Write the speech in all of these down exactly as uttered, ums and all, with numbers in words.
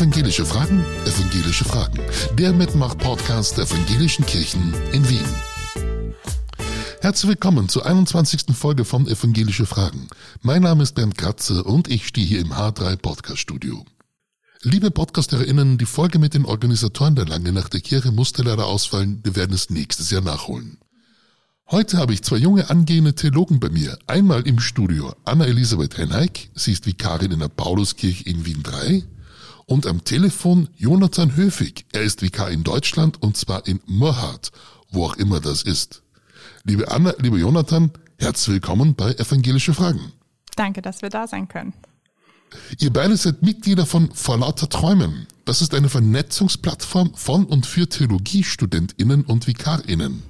Evangelische Fragen, Evangelische Fragen. Der Mitmach-Podcast der Evangelischen Kirchen in Wien. Herzlich willkommen zur einundzwanzigsten Folge von Evangelische Fragen. Mein Name ist Bernd Kratzer und ich stehe hier im H drei Podcast-Studio. Liebe PodcasterInnen, die Folge mit den Organisatoren der Langen Nacht der Kirche musste leider ausfallen. Wir werden es nächstes Jahr nachholen. Heute habe ich zwei junge angehende Theologen bei mir. Einmal im Studio Anna Elisabeth Henneick, sie ist Vikarin in der Pauluskirche in Wien drei. Und am Telefon Jonathan Höfig, er ist Vikar in Deutschland und zwar in Murhardt, wo auch immer das ist. Liebe Anna, lieber Jonathan, herzlich willkommen bei Evangelische Fragen. Danke, dass wir da sein können. Ihr beide seid Mitglieder von Vorlauter Träumen. Das ist eine Vernetzungsplattform von und für TheologiestudentInnen und VikarInnen.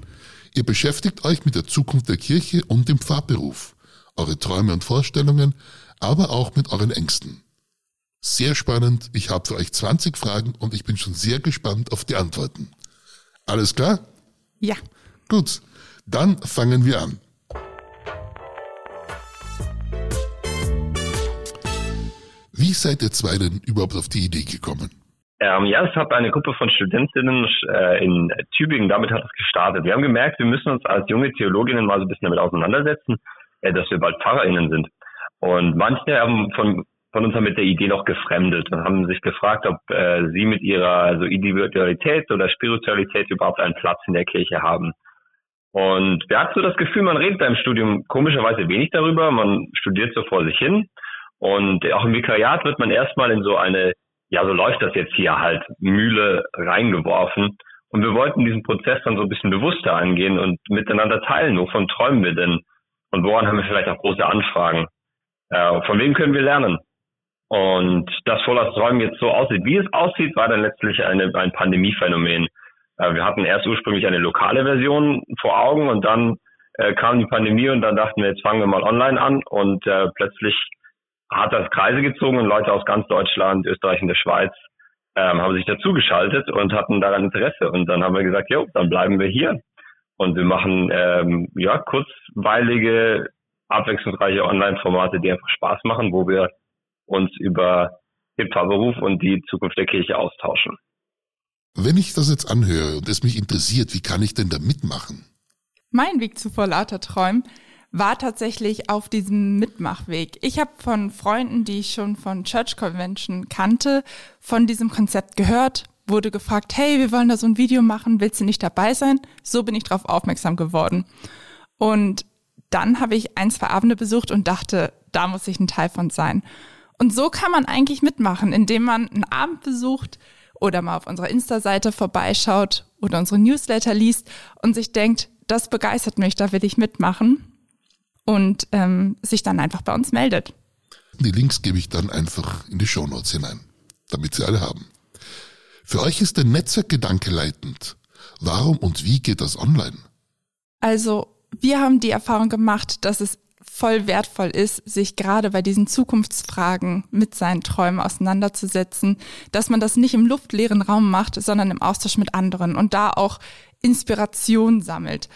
Ihr beschäftigt euch mit der Zukunft der Kirche und dem Pfarrberuf, eure Träume und Vorstellungen, aber auch mit euren Ängsten. Sehr spannend, ich habe für euch zwanzig Fragen und ich bin schon sehr gespannt auf die Antworten. Alles klar? Ja. Gut, dann fangen wir an. Wie seid ihr zwei denn überhaupt auf die Idee gekommen? Ähm, ja, es hat eine Gruppe von Studentinnen äh, in Tübingen, damit hat es gestartet. Wir haben gemerkt, wir müssen uns als junge Theologinnen mal so ein bisschen damit auseinandersetzen, äh, dass wir bald PfarrerInnen sind. Und manche haben von, von uns haben mit der Idee noch gefremdet und haben sich gefragt, ob äh, sie mit ihrer so Individualität oder Spiritualität überhaupt einen Platz in der Kirche haben. Und wir hatten so das Gefühl, man redet beim Studium komischerweise wenig darüber, man studiert so vor sich hin. Und auch im Vikariat wird man erstmal in so eine, ja, so läuft das jetzt hier halt, Mühle reingeworfen. Und wir wollten diesen Prozess dann so ein bisschen bewusster angehen und miteinander teilen. Wovon träumen wir denn? Und woran haben wir vielleicht auch große Anfragen? Äh, von wem können wir lernen? Und dass Vorlass Träumen jetzt so aussieht, wie es aussieht, war dann letztlich eine, ein Pandemiephänomen. Äh, wir hatten erst ursprünglich eine lokale Version vor Augen und dann äh, kam die Pandemie und dann dachten wir, jetzt fangen wir mal online an und äh, plötzlich hat das Kreise gezogen und Leute aus ganz Deutschland, Österreich und der Schweiz ähm, haben sich dazugeschaltet und hatten daran Interesse. Und dann haben wir gesagt, jo, dann bleiben wir hier. Und wir machen ähm, ja kurzweilige, abwechslungsreiche Online-Formate, die einfach Spaß machen, wo wir uns über den Pfarrberuf und die Zukunft der Kirche austauschen. Wenn ich das jetzt anhöre und es mich interessiert, wie kann ich denn da mitmachen? Mein Weg zu Vorlauter Träumen war tatsächlich auf diesem Mitmachweg. Ich habe von Freunden, die ich schon von Church Convention kannte, von diesem Konzept gehört, wurde gefragt, hey, wir wollen da so ein Video machen, willst du nicht dabei sein? So bin ich drauf aufmerksam geworden. Und dann habe ich ein, zwei Abende besucht und dachte, da muss ich ein Teil von sein. Und so kann man eigentlich mitmachen, indem man einen Abend besucht oder mal auf unserer Insta-Seite vorbeischaut oder unsere Newsletter liest und sich denkt, das begeistert mich, da will ich mitmachen. Und ähm, sich dann einfach bei uns meldet. Die Links gebe ich dann einfach in die Shownotes hinein, damit sie alle haben. Für euch ist der Netzwerkgedanke leitend. Warum und wie geht das online? Also wir haben die Erfahrung gemacht, dass es voll wertvoll ist, sich gerade bei diesen Zukunftsfragen mit seinen Träumen auseinanderzusetzen, dass man das nicht im luftleeren Raum macht, sondern im Austausch mit anderen und da auch Inspiration sammelt.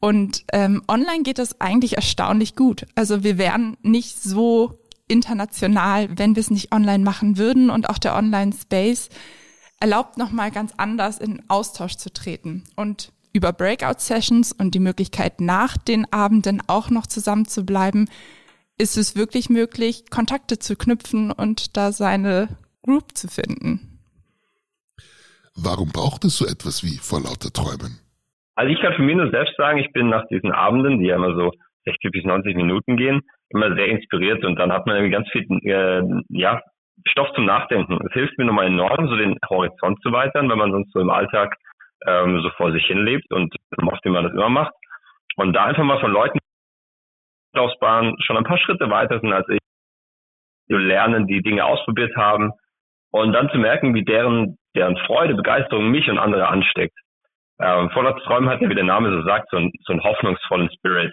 Und ähm, online geht das eigentlich erstaunlich gut. Also wir wären nicht so international, wenn wir es nicht online machen würden. Und auch der Online-Space erlaubt nochmal ganz anders in Austausch zu treten. Und über Breakout-Sessions und die Möglichkeit, nach den Abenden auch noch zusammen zu bleiben, ist es wirklich möglich, Kontakte zu knüpfen und da seine Group zu finden. Warum braucht es so etwas wie Vorlauter Träumen? Also ich kann für mich nur selbst sagen, ich bin nach diesen Abenden, die ja immer so sechzig bis neunzig Minuten gehen, immer sehr inspiriert und dann hat man irgendwie ganz viel äh, ja, Stoff zum Nachdenken. Es hilft mir nochmal enorm, so den Horizont zu weitern, wenn man sonst so im Alltag ähm, so vor sich hin lebt und macht, wie man das immer macht. Und da einfach mal von Leuten schon ein paar Schritte weiter sind als ich, zu lernen, die Dinge ausprobiert haben und dann zu merken, wie deren, deren Freude, Begeisterung mich und andere ansteckt. Ähm, Vorlauter Träumen hat ja, wie der Name so sagt, so, ein, so einen hoffnungsvollen Spirit.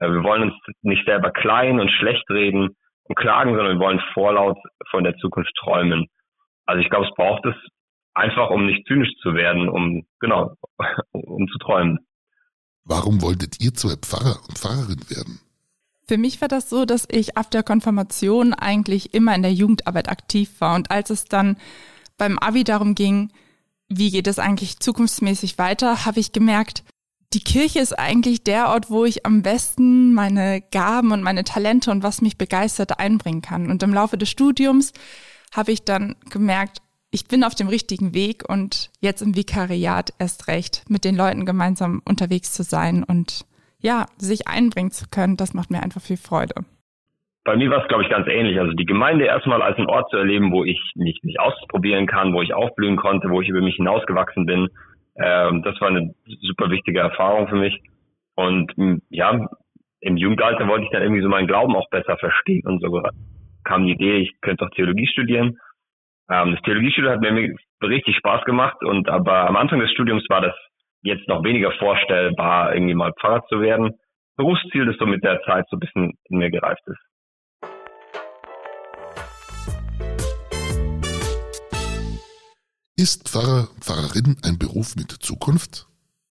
Äh, wir wollen uns nicht selber klein und schlecht reden und klagen, sondern wir wollen vorlaut von der Zukunft träumen. Also ich glaube, es braucht es einfach, um nicht zynisch zu werden, um genau, um zu träumen. Warum wolltet ihr zwei Pfarrer und Pfarrerin werden? Für mich war das so, dass ich ab der Konfirmation eigentlich immer in der Jugendarbeit aktiv war und als es dann beim Abi darum ging, wie geht es eigentlich zukunftsmäßig weiter, habe ich gemerkt, die Kirche ist eigentlich der Ort, wo ich am besten meine Gaben und meine Talente und was mich begeistert einbringen kann. Und im Laufe des Studiums habe ich dann gemerkt, ich bin auf dem richtigen Weg und jetzt im Vikariat erst recht, mit den Leuten gemeinsam unterwegs zu sein und ja, sich einbringen zu können, das macht mir einfach viel Freude. Bei mir war es, glaube ich, ganz ähnlich. Also die Gemeinde erstmal als einen Ort zu erleben, wo ich mich, mich ausprobieren kann, wo ich aufblühen konnte, wo ich über mich hinausgewachsen bin. Ähm, das war eine super wichtige Erfahrung für mich. Und ja, im Jugendalter wollte ich dann irgendwie so meinen Glauben auch besser verstehen. Und so kam die Idee, ich könnte auch Theologie studieren. Ähm, das Theologiestudium hat mir richtig Spaß gemacht. Und aber am Anfang des Studiums war das jetzt noch weniger vorstellbar, irgendwie mal Pfarrer zu werden. Berufsziel, das so mit der Zeit so ein bisschen in mir gereift ist. Ist Pfarrer, Pfarrerin ein Beruf mit Zukunft?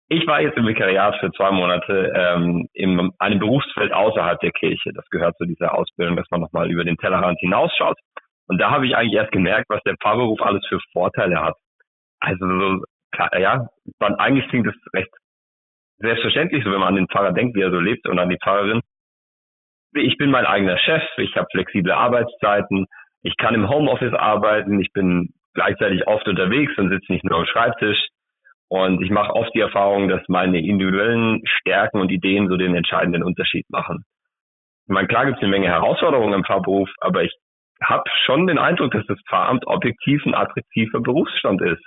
Ich war jetzt im Vikariat für zwei Monate ähm, in einem Berufsfeld außerhalb der Kirche. Das gehört zu dieser Ausbildung, dass man nochmal über den Tellerrand hinausschaut. Und da habe ich eigentlich erst gemerkt, was der Pfarrberuf alles für Vorteile hat. Also so, ja, man, eigentlich klingt das recht selbstverständlich, so wenn man an den Pfarrer denkt, wie er so lebt, und an die Pfarrerin. Ich bin mein eigener Chef, ich habe flexible Arbeitszeiten, ich kann im Homeoffice arbeiten, ich bin gleichzeitig oft unterwegs und sitze nicht nur am Schreibtisch. Und ich mache oft die Erfahrung, dass meine individuellen Stärken und Ideen so den entscheidenden Unterschied machen. Ich meine, klar gibt es eine Menge Herausforderungen im Pfarrberuf, aber ich habe schon den Eindruck, dass das Pfarramt objektiv ein attraktiver Berufsstand ist.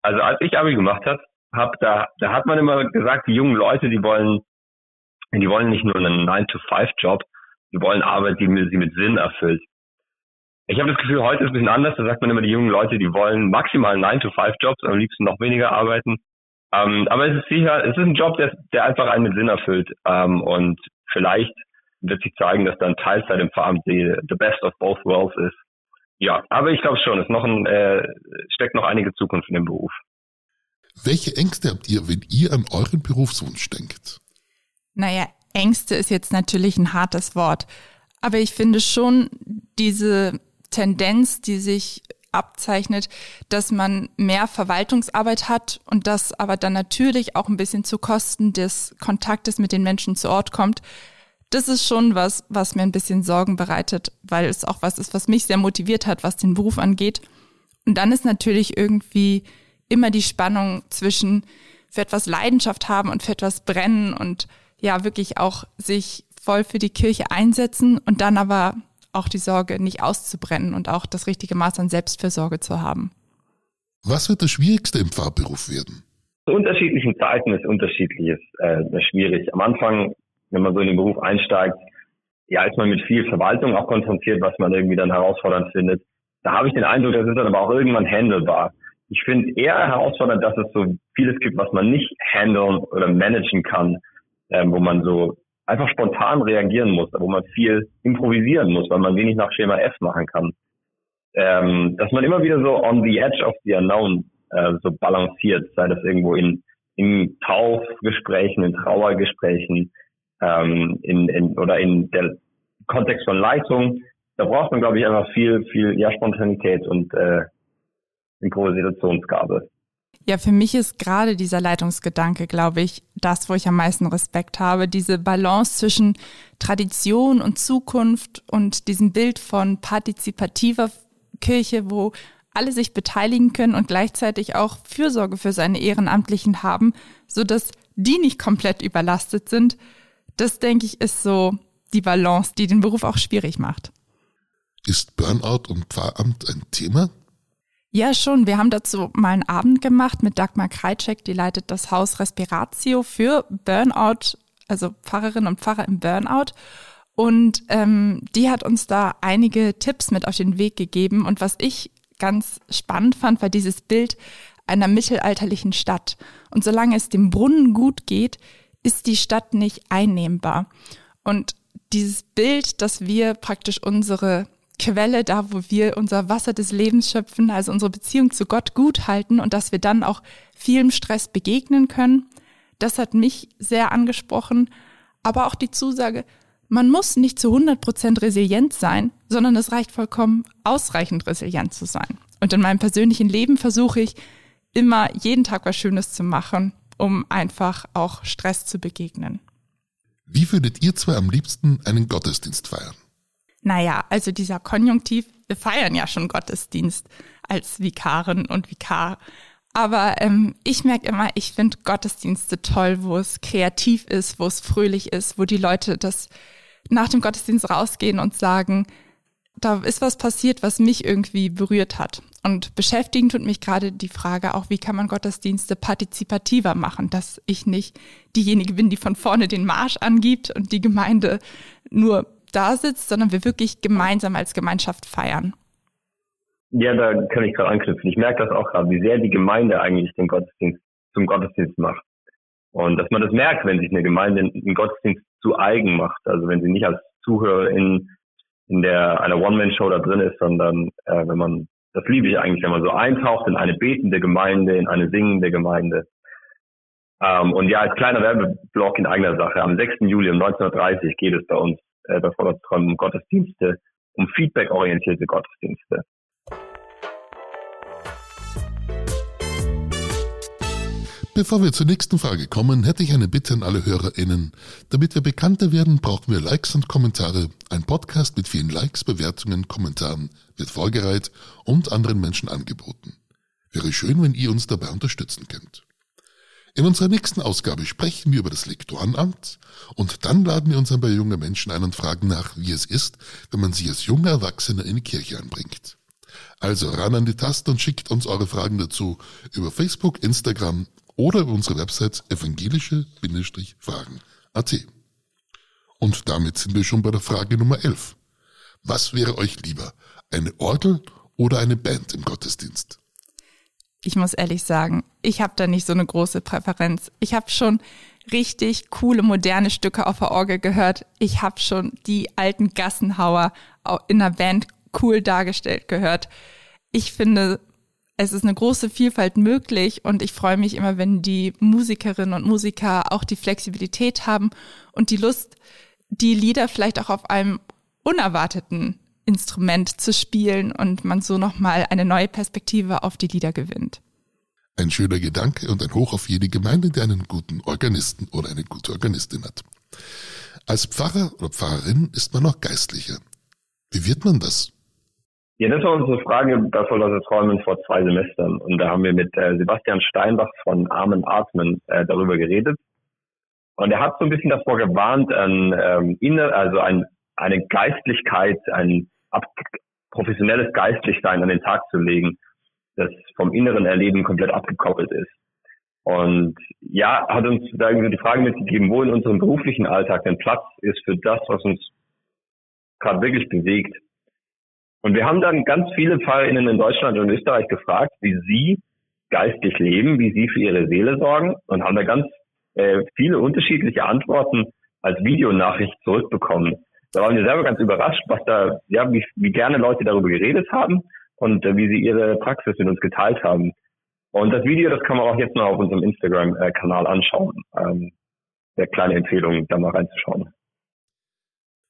Also als ich Abi gemacht habe, hab, da, da hat man immer gesagt, die jungen Leute, die wollen, die wollen nicht nur einen nine to five Job, die wollen Arbeit, die sie mit Sinn erfüllt. Ich habe das Gefühl, heute ist es ein bisschen anders, da sagt man immer, die jungen Leute, die wollen maximal nine to five Jobs, am liebsten noch weniger arbeiten. Ähm, aber es ist sicher, es ist ein Job, der, der einfach einen mit Sinn erfüllt. Ähm, und vielleicht wird sich zeigen, dass dann Teilzeit im Pfarramt die the best of both worlds ist. Ja, aber ich glaube schon, es noch ein, äh, steckt noch einige Zukunft in dem Beruf. Welche Ängste habt ihr, wenn ihr an euren Berufswunsch denkt? Naja, Ängste ist jetzt natürlich ein hartes Wort. Aber ich finde schon diese Tendenz, die sich abzeichnet, dass man mehr Verwaltungsarbeit hat und das aber dann natürlich auch ein bisschen zu Kosten des Kontaktes mit den Menschen zu Ort kommt. Das ist schon was, was mir ein bisschen Sorgen bereitet, weil es auch was ist, was mich sehr motiviert hat, was den Beruf angeht. Und dann ist natürlich irgendwie immer die Spannung zwischen für etwas Leidenschaft haben und für etwas brennen und ja, wirklich auch sich voll für die Kirche einsetzen und dann aber auch die Sorge, nicht auszubrennen und auch das richtige Maß an Selbstfürsorge zu haben. Was wird das Schwierigste im Pfarrberuf werden? Zu unterschiedlichen Zeiten ist Unterschiedliches äh, schwierig. Am Anfang, wenn man so in den Beruf einsteigt, ja, ist man mit viel Verwaltung auch konfrontiert, was man irgendwie dann herausfordernd findet. Da habe ich den Eindruck, das ist dann aber auch irgendwann handelbar. Ich finde eher herausfordernd, dass es so vieles gibt, was man nicht handeln oder managen kann, ähm, wo man so einfach spontan reagieren muss, wo man viel improvisieren muss, weil man wenig nach Schema F machen kann. Ähm, dass man immer wieder so on the edge of the unknown äh, so balanciert, sei das irgendwo in, in Taufgesprächen, in Trauergesprächen, ähm, in, in, oder in der Kontext von Leitung. Da braucht man, glaube ich, einfach viel, viel, ja, Spontanität und äh, Improvisationsgabe. Ja, für mich ist gerade dieser Leitungsgedanke, glaube ich, das, wo ich am meisten Respekt habe. Diese Balance zwischen Tradition und Zukunft und diesem Bild von partizipativer Kirche, wo alle sich beteiligen können und gleichzeitig auch Fürsorge für seine Ehrenamtlichen haben, sodass die nicht komplett überlastet sind. Das, denke ich, ist so die Balance, die den Beruf auch schwierig macht. Ist Burnout und Pfarramt ein Thema? Ja, schon. Wir haben dazu mal einen Abend gemacht mit Dagmar Krejczek, die leitet das Haus Respiratio für Burnout, also Pfarrerinnen und Pfarrer im Burnout. Und ähm, die hat uns da einige Tipps mit auf den Weg gegeben. Und was ich ganz spannend fand, war dieses Bild einer mittelalterlichen Stadt. Und solange es dem Brunnen gut geht, ist die Stadt nicht einnehmbar. Und dieses Bild, dass wir praktisch unsere Quelle, da wo wir unser Wasser des Lebens schöpfen, also unsere Beziehung zu Gott gut halten und dass wir dann auch vielem Stress begegnen können. Das hat mich sehr angesprochen, aber auch die Zusage, Man muss nicht zu hundert Prozent resilient sein, sondern es reicht vollkommen, ausreichend resilient zu sein. Und in meinem persönlichen Leben versuche ich immer, jeden Tag was Schönes zu machen, um einfach auch Stress zu begegnen. Wie würdet ihr zwei am liebsten einen Gottesdienst feiern? Naja, also dieser Konjunktiv, wir feiern ja schon Gottesdienst als Vikarin und Vikar. Aber ähm, ich merke immer, ich finde Gottesdienste toll, wo es kreativ ist, wo es fröhlich ist, wo die Leute das nach dem Gottesdienst rausgehen und sagen, da ist was passiert, was mich irgendwie berührt hat. Und beschäftigen tut mich gerade die Frage auch, wie kann man Gottesdienste partizipativer machen, dass ich nicht diejenige bin, die von vorne den Marsch angibt und die Gemeinde nur da sitzt, sondern wir wirklich gemeinsam als Gemeinschaft feiern. Ja, da kann ich gerade anknüpfen. Ich merke das auch gerade, wie sehr die Gemeinde eigentlich den Gottesdienst zum Gottesdienst macht. Und dass man das merkt, wenn sich eine Gemeinde einen Gottesdienst zu eigen macht. Also wenn sie nicht als Zuhörerin in der einer One-Man-Show da drin ist, sondern äh, wenn man, das liebe ich eigentlich, wenn man so eintaucht in eine betende Gemeinde, in eine singende Gemeinde. Ähm, und ja, als kleiner Werbeblock in eigener Sache. Am sechsten Juli um neunzehn Uhr dreißig geht es bei uns äh, bei Vorlauter Träumen um Gottesdienste, um feedback-orientierte Gottesdienste. Bevor wir zur nächsten Frage kommen, hätte ich eine Bitte an alle HörerInnen. Damit wir bekannter werden, brauchen wir Likes und Kommentare. Ein Podcast mit vielen Likes, Bewertungen, Kommentaren wird vorgereiht und anderen Menschen angeboten. Wäre schön, wenn ihr uns dabei unterstützen könnt. In unserer nächsten Ausgabe sprechen wir über das Lektorenamt und dann laden wir uns ein paar junge Menschen ein und fragen nach, wie es ist, wenn man sie als junger Erwachsener in die Kirche einbringt. Also ran an die Taste und schickt uns eure Fragen dazu über Facebook, Instagram oder über unsere Website evangelische Fragen Punkt a t. Und damit sind wir schon bei der Frage Nummer elf. Was wäre euch lieber, eine Orgel oder eine Band im Gottesdienst? Ich muss ehrlich sagen, ich habe da nicht so eine große Präferenz. Ich habe schon richtig coole, moderne Stücke auf der Orgel gehört. Ich habe schon die alten Gassenhauer in der Band cool dargestellt gehört. Ich finde, es ist eine große Vielfalt möglich und ich freue mich immer, wenn die Musikerinnen und Musiker auch die Flexibilität haben und die Lust, die Lieder vielleicht auch auf einem unerwarteten Instrument zu spielen und man so nochmal eine neue Perspektive auf die Lieder gewinnt. Ein schöner Gedanke und ein Hoch auf jede Gemeinde, die einen guten Organisten oder eine gute Organistin hat. Als Pfarrer oder Pfarrerin ist man noch geistlicher. Wie wird man das? Ja, das war unsere Frage bei Vorlauter Träumen vor zwei Semestern. Und da haben wir mit äh, Sebastian Steinbach von Armen Atmen äh, darüber geredet. Und er hat so ein bisschen davor gewarnt, an, ähm, inner, also ein, eine Geistlichkeit, ein ab- professionelles Geistlichsein an den Tag zu legen, das vom inneren Erleben komplett abgekoppelt ist. Und ja, hat uns da irgendwie die Frage mitgegeben, wo in unserem beruflichen Alltag denn Platz ist für das, was uns gerade wirklich bewegt. Und wir haben dann ganz viele PfarrerInnen in Deutschland und Österreich gefragt, wie sie geistlich leben, wie sie für ihre Seele sorgen und haben da ganz äh, viele unterschiedliche Antworten als Videonachricht zurückbekommen. Da waren wir selber ganz überrascht, was da, ja, wie, wie gerne Leute darüber geredet haben und äh, wie sie ihre Praxis mit uns geteilt haben. Und das Video, das kann man auch jetzt noch auf unserem Instagram-Kanal anschauen. Ähm, eine kleine Empfehlung, da mal reinzuschauen.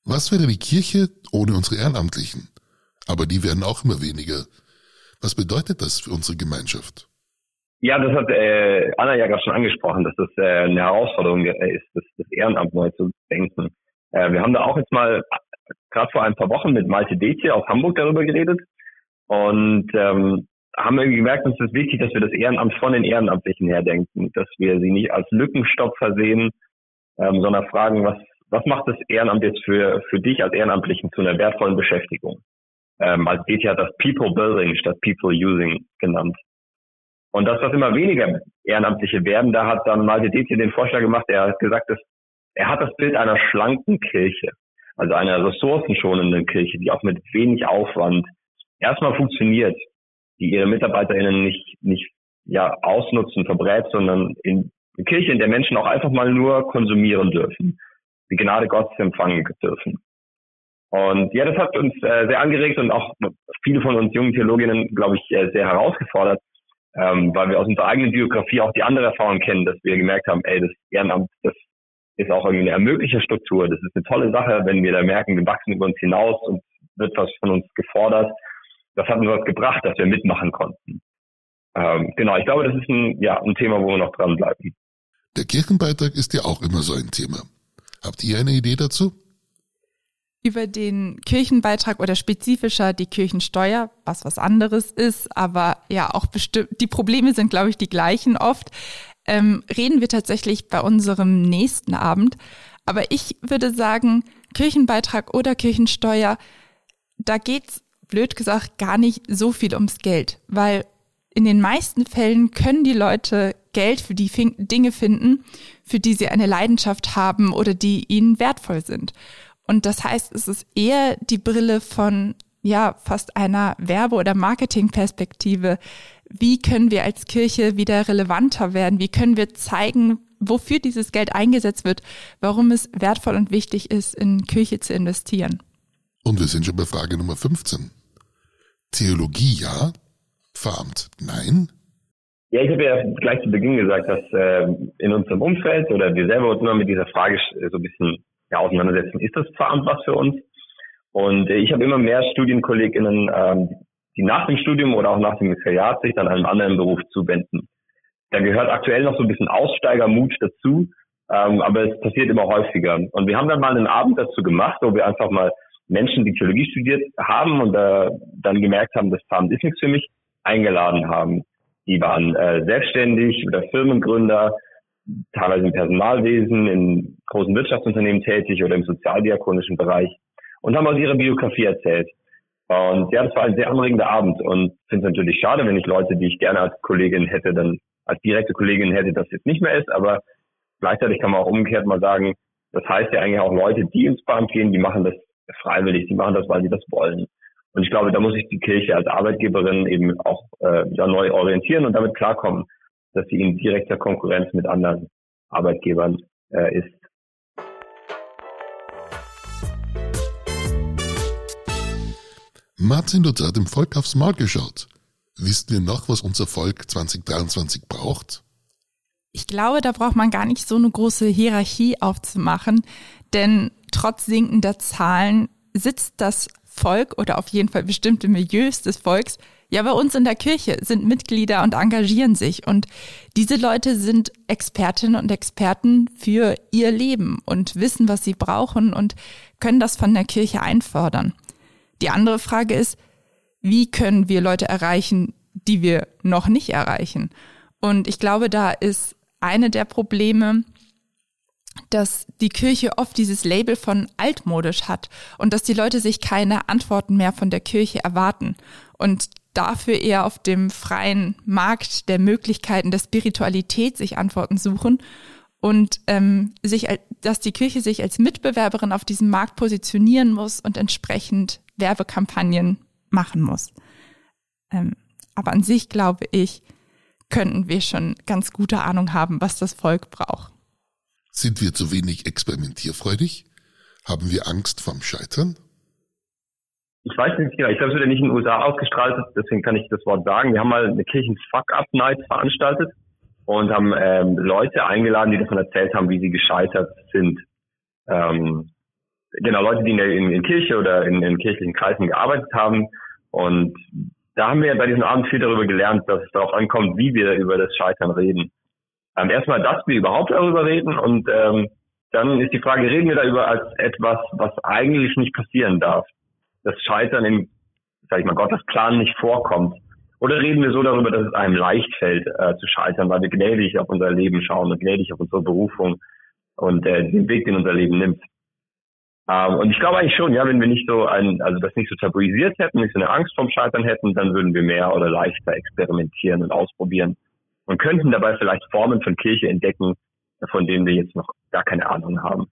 Was wäre die Kirche ohne unsere Ehrenamtlichen? Aber die werden auch immer weniger. Was bedeutet das für unsere Gemeinschaft? Ja, das hat äh, Anna ja gerade schon angesprochen, dass das äh, eine Herausforderung ist, das, das Ehrenamt neu zu denken. Äh, wir haben da auch jetzt mal gerade vor ein paar Wochen mit Malte Dietze aus Hamburg darüber geredet und ähm, haben irgendwie gemerkt, uns ist wichtig, dass wir das Ehrenamt von den Ehrenamtlichen her denken, dass wir sie nicht als Lückenstopfer sehen, ähm, sondern fragen, was, was macht das Ehrenamt jetzt für, für dich als Ehrenamtlichen zu einer wertvollen Beschäftigung? Ähm, als geht ja das People Building statt People Using genannt. Und dass das immer weniger Ehrenamtliche werden, da hat dann Malte Dietze den Vorschlag gemacht, er hat gesagt, dass er hat das Bild einer schlanken Kirche, also einer ressourcenschonenden Kirche, die auch mit wenig Aufwand erstmal funktioniert, die ihre MitarbeiterInnen nicht, nicht, ja, ausnutzen, verbrät, sondern in eine Kirche, in der Menschen auch einfach mal nur konsumieren dürfen, die Gnade Gottes empfangen dürfen. Und ja, das hat uns äh, sehr angeregt und auch viele von uns jungen Theologinnen, glaube ich, äh, sehr herausgefordert, ähm, weil wir aus unserer eigenen Biografie auch die andere Erfahrung kennen, dass wir gemerkt haben, ey, das Ehrenamt, das ist auch irgendwie eine ermöglichte Struktur. Das ist eine tolle Sache, wenn wir da merken, wir wachsen über uns hinaus und wird was von uns gefordert. Das hat uns was gebracht, dass wir mitmachen konnten. Ähm, genau, ich glaube, das ist ein, ja, ein Thema, wo wir noch dranbleiben. Der Kirchenbeitrag ist ja auch immer so ein Thema. Habt ihr eine Idee dazu? Über den Kirchenbeitrag oder spezifischer die Kirchensteuer, was was anderes ist, aber ja auch bestimmt, die Probleme sind, glaube ich, die gleichen oft, ähm, reden wir tatsächlich bei unserem nächsten Abend. Aber ich würde sagen, Kirchenbeitrag oder Kirchensteuer, da geht's, blöd gesagt, gar nicht so viel ums Geld, weil in den meisten Fällen können die Leute Geld für die fin- Dinge finden, für die sie eine Leidenschaft haben oder die ihnen wertvoll sind. Und das heißt, es ist eher die Brille von, ja, fast einer Werbe- oder Marketingperspektive. Wie können wir als Kirche wieder relevanter werden? Wie können wir zeigen, wofür dieses Geld eingesetzt wird? Warum es wertvoll und wichtig ist, in Kirche zu investieren? Und wir sind schon bei Frage Nummer fünfzehn. Theologie ja, Veramt nein? Ja, ich habe ja gleich zu Beginn gesagt, dass äh, in unserem Umfeld oder wir selber uns immer mit dieser Frage so ein bisschen ja, auseinandersetzen, ist das Veramt was für uns? Und ich habe immer mehr StudienkollegInnen, ähm, die nach dem Studium oder auch nach dem Vikariat sich dann einem anderen Beruf zuwenden. Da gehört aktuell noch so ein bisschen Aussteigermut dazu, ähm, aber es passiert immer häufiger. Und wir haben dann mal einen Abend dazu gemacht, wo wir einfach mal Menschen, die Theologie studiert haben und äh, dann gemerkt haben, das Veramt ist nichts für mich, eingeladen haben. Die waren äh, selbstständig oder Firmengründer, teilweise im Personalwesen, in großen Wirtschaftsunternehmen tätig oder im sozialdiakonischen Bereich und haben aus ihrer Biografie erzählt. Und ja, das war ein sehr anregender Abend und ich finde es natürlich schade, wenn ich Leute, die ich gerne als Kollegin hätte, dann als direkte Kollegin hätte, das jetzt nicht mehr ist, aber gleichzeitig kann man auch umgekehrt mal sagen, das heißt ja eigentlich auch Leute, die ins Veramt gehen, die machen das freiwillig, die machen das, weil sie das wollen. Und ich glaube, da muss sich die Kirche als Arbeitgeberin eben auch äh, ja, neu orientieren und damit klarkommen, dass sie in direkter Konkurrenz mit anderen Arbeitgebern äh, ist. Martin Luther hat dem Volk aufs Maul geschaut. Wissen wir noch, was unser Volk zwanzig dreiundzwanzig braucht? Ich glaube, da braucht man gar nicht so eine große Hierarchie aufzumachen, denn trotz sinkender Zahlen sitzt das Volk oder auf jeden Fall bestimmte Milieus des Volks ja bei uns in der Kirche, sind Mitglieder und engagieren sich. Und diese Leute sind Expertinnen und Experten für ihr Leben und wissen, was sie brauchen und können das von der Kirche einfordern. Die andere Frage ist, wie können wir Leute erreichen, die wir noch nicht erreichen? Und ich glaube, da ist eine der Probleme, dass die Kirche oft dieses Label von altmodisch hat und dass die Leute sich keine Antworten mehr von der Kirche erwarten und dafür eher auf dem freien Markt der Möglichkeiten der Spiritualität sich Antworten suchen und ähm, sich, dass die Kirche sich als Mitbewerberin auf diesem Markt positionieren muss und entsprechend Werbekampagnen machen muss. Ähm, aber an sich, glaube ich, könnten wir schon ganz gute Ahnung haben, was das Volk braucht. Sind wir zu wenig experimentierfreudig? Haben wir Angst vorm Scheitern? Ich weiß nicht genau. Ich glaube, es wird ja nicht in den U S A ausgestrahlt, deswegen kann ich das Wort sagen. Wir haben mal eine Kirchen-Fuck-Up-Night veranstaltet und haben ähm, Leute eingeladen, die davon erzählt haben, wie sie gescheitert sind. Ähm, genau, Leute, die in der in, in Kirche oder in, in kirchlichen Kreisen gearbeitet haben. Und da haben wir bei diesem Abend viel darüber gelernt, dass es darauf ankommt, wie wir über das Scheitern reden. Ähm, erstmal, dass wir überhaupt darüber reden und ähm, dann ist die Frage, reden wir darüber als etwas, was eigentlich nicht passieren darf, das Scheitern im, sag ich mal, Gottes Plan nicht vorkommt, oder reden wir so darüber, dass es einem leicht fällt äh, zu scheitern, weil wir gnädig auf unser Leben schauen und gnädig auf unsere Berufung und äh, den Weg, den unser Leben nimmt. Ähm, und ich glaube eigentlich schon, ja, wenn wir nicht so ein, also das nicht so tabuisiert hätten, nicht so eine Angst vorm Scheitern hätten, dann würden wir mehr oder leichter experimentieren und ausprobieren. Und könnten dabei vielleicht Formen von Kirche entdecken, von denen wir jetzt noch gar keine Ahnung haben.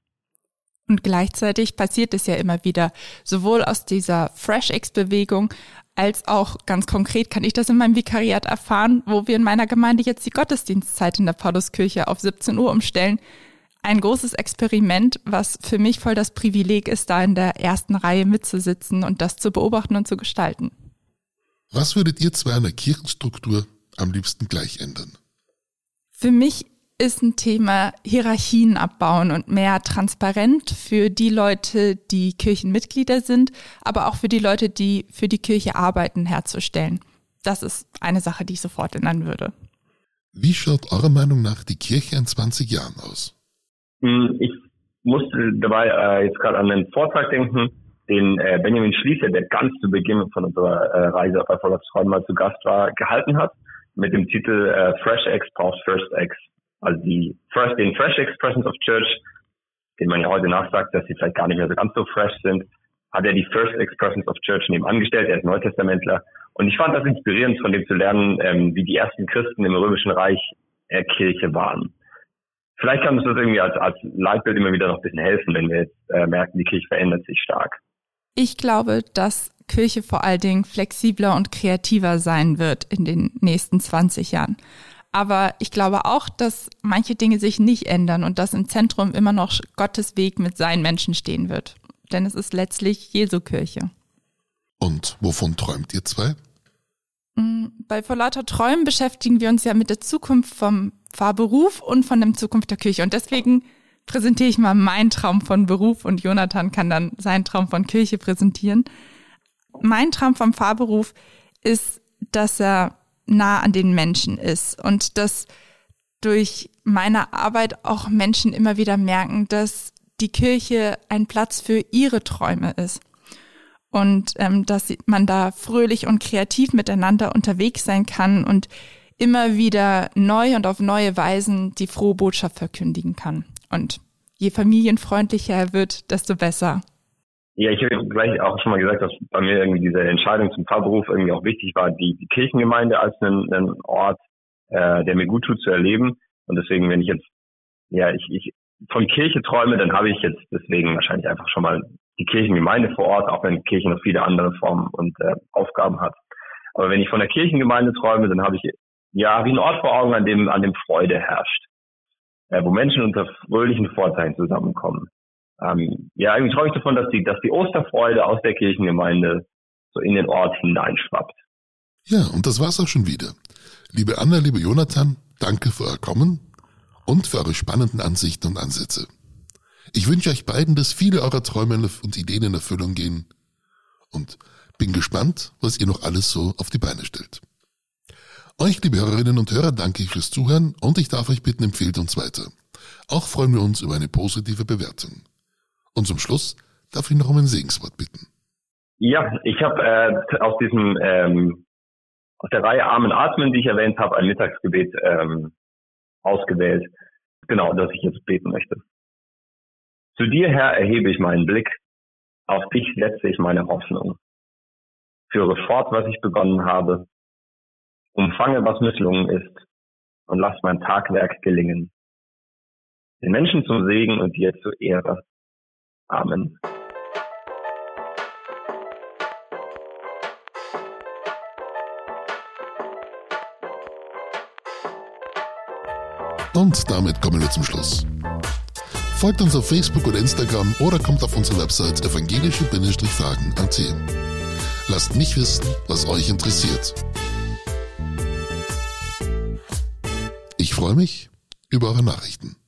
Und gleichzeitig passiert es ja immer wieder, sowohl aus dieser Fresh-X-Bewegung als auch ganz konkret kann ich das in meinem Vikariat erfahren, wo wir in meiner Gemeinde jetzt die Gottesdienstzeit in der Pauluskirche auf siebzehn Uhr umstellen. Ein großes Experiment, was für mich voll das Privileg ist, da in der ersten Reihe mitzusitzen und das zu beobachten und zu gestalten. Was würdet ihr zwei an der Kirchenstruktur am liebsten gleich ändern? Für mich ist ein Thema Hierarchien abbauen und mehr transparent für die Leute, die Kirchenmitglieder sind, aber auch für die Leute, die für die Kirche arbeiten, herzustellen. Das ist eine Sache, die ich sofort ändern würde. Wie schaut eurer Meinung nach die Kirche in zwanzig Jahren aus? Ich musste dabei äh, jetzt gerade an einen Vortrag denken, den äh, Benjamin Schließer, der ganz zu Beginn von unserer äh, Reise auf Vorlauter Träumen mal zu Gast war, gehalten hat, mit dem Titel äh, Fresh-X braucht First-X. Also die First, den Fresh-X Presence of Church, den man ja heute nachsagt, dass sie vielleicht gar nicht mehr so ganz so fresh sind, hat er die First-X Presence of Church nebenangestellt. Er ist Neutestamentler. Und ich fand das inspirierend, von dem zu lernen, ähm, wie die ersten Christen im Römischen Reich äh, Kirche waren. Vielleicht kann uns das irgendwie als, als Leitbild immer wieder noch ein bisschen helfen, wenn wir jetzt äh, merken, die Kirche verändert sich stark. Ich glaube, dass Kirche vor allen Dingen flexibler und kreativer sein wird in den nächsten zwanzig Jahren. Aber ich glaube auch, dass manche Dinge sich nicht ändern und dass im Zentrum immer noch Gottes Weg mit seinen Menschen stehen wird. Denn es ist letztlich Jesu Kirche. Und wovon träumt ihr zwei? Bei Vorlauter Träumen beschäftigen wir uns ja mit der Zukunft vom Pfarrberuf und von der Zukunft der Kirche. Und deswegen präsentiere ich mal meinen Traum von Beruf und Jonathan kann dann seinen Traum von Kirche präsentieren. Mein Traum vom Pfarrberuf ist, dass er nah an den Menschen ist und dass durch meine Arbeit auch Menschen immer wieder merken, dass die Kirche ein Platz für ihre Träume ist und ähm, dass man da fröhlich und kreativ miteinander unterwegs sein kann und immer wieder neu und auf neue Weisen die frohe Botschaft verkündigen kann. Und je familienfreundlicher er wird, desto besser. Ja, ich habe gleich auch schon mal gesagt, dass bei mir irgendwie diese Entscheidung zum Pfarrberuf irgendwie auch wichtig war, die, die Kirchengemeinde als einen, einen Ort, äh, der mir gut tut, zu erleben. Und deswegen, wenn ich jetzt, ja, ich, ich von Kirche träume, dann habe ich jetzt deswegen wahrscheinlich einfach schon mal die Kirchengemeinde vor Ort, auch wenn die Kirche noch viele andere Formen und äh, Aufgaben hat. Aber wenn ich von der Kirchengemeinde träume, dann habe ich ja wie einen Ort vor Augen, an dem, an dem Freude herrscht, äh, wo Menschen unter fröhlichen Vorzeichen zusammenkommen. Ähm, ja, irgendwie träume ich davon, dass die, dass die Osterfreude aus der Kirchengemeinde so in den Ort hineinschwappt. Ja, und das war's auch schon wieder. Liebe Anna, liebe Jonathan, danke für euer Kommen und für eure spannenden Ansichten und Ansätze. Ich wünsche euch beiden, dass viele eurer Träume und Ideen in Erfüllung gehen und bin gespannt, was ihr noch alles so auf die Beine stellt. Euch, liebe Hörerinnen und Hörer, danke ich fürs Zuhören und ich darf euch bitten, empfehlt uns weiter. Auch freuen wir uns über eine positive Bewertung. Und zum Schluss darf ich noch um ein Segenswort bitten. Ja, ich habe äh, aus diesem ähm, aus der Reihe Armen Atmen, die ich erwähnt habe, ein Mittagsgebet ähm, ausgewählt. Genau, das ich jetzt beten möchte. Zu dir, Herr, erhebe ich meinen Blick. Auf dich setze ich meine Hoffnung. Führe fort, was ich begonnen habe. Umfange, was misslungen ist. Und lass mein Tagwerk gelingen. Den Menschen zum Segen und dir zur Ehre. Amen. Und damit kommen wir zum Schluss. Folgt uns auf Facebook oder Instagram oder kommt auf unsere Website evangelische Fragen Punkt a t. Lasst mich wissen, was euch interessiert. Ich freue mich über eure Nachrichten.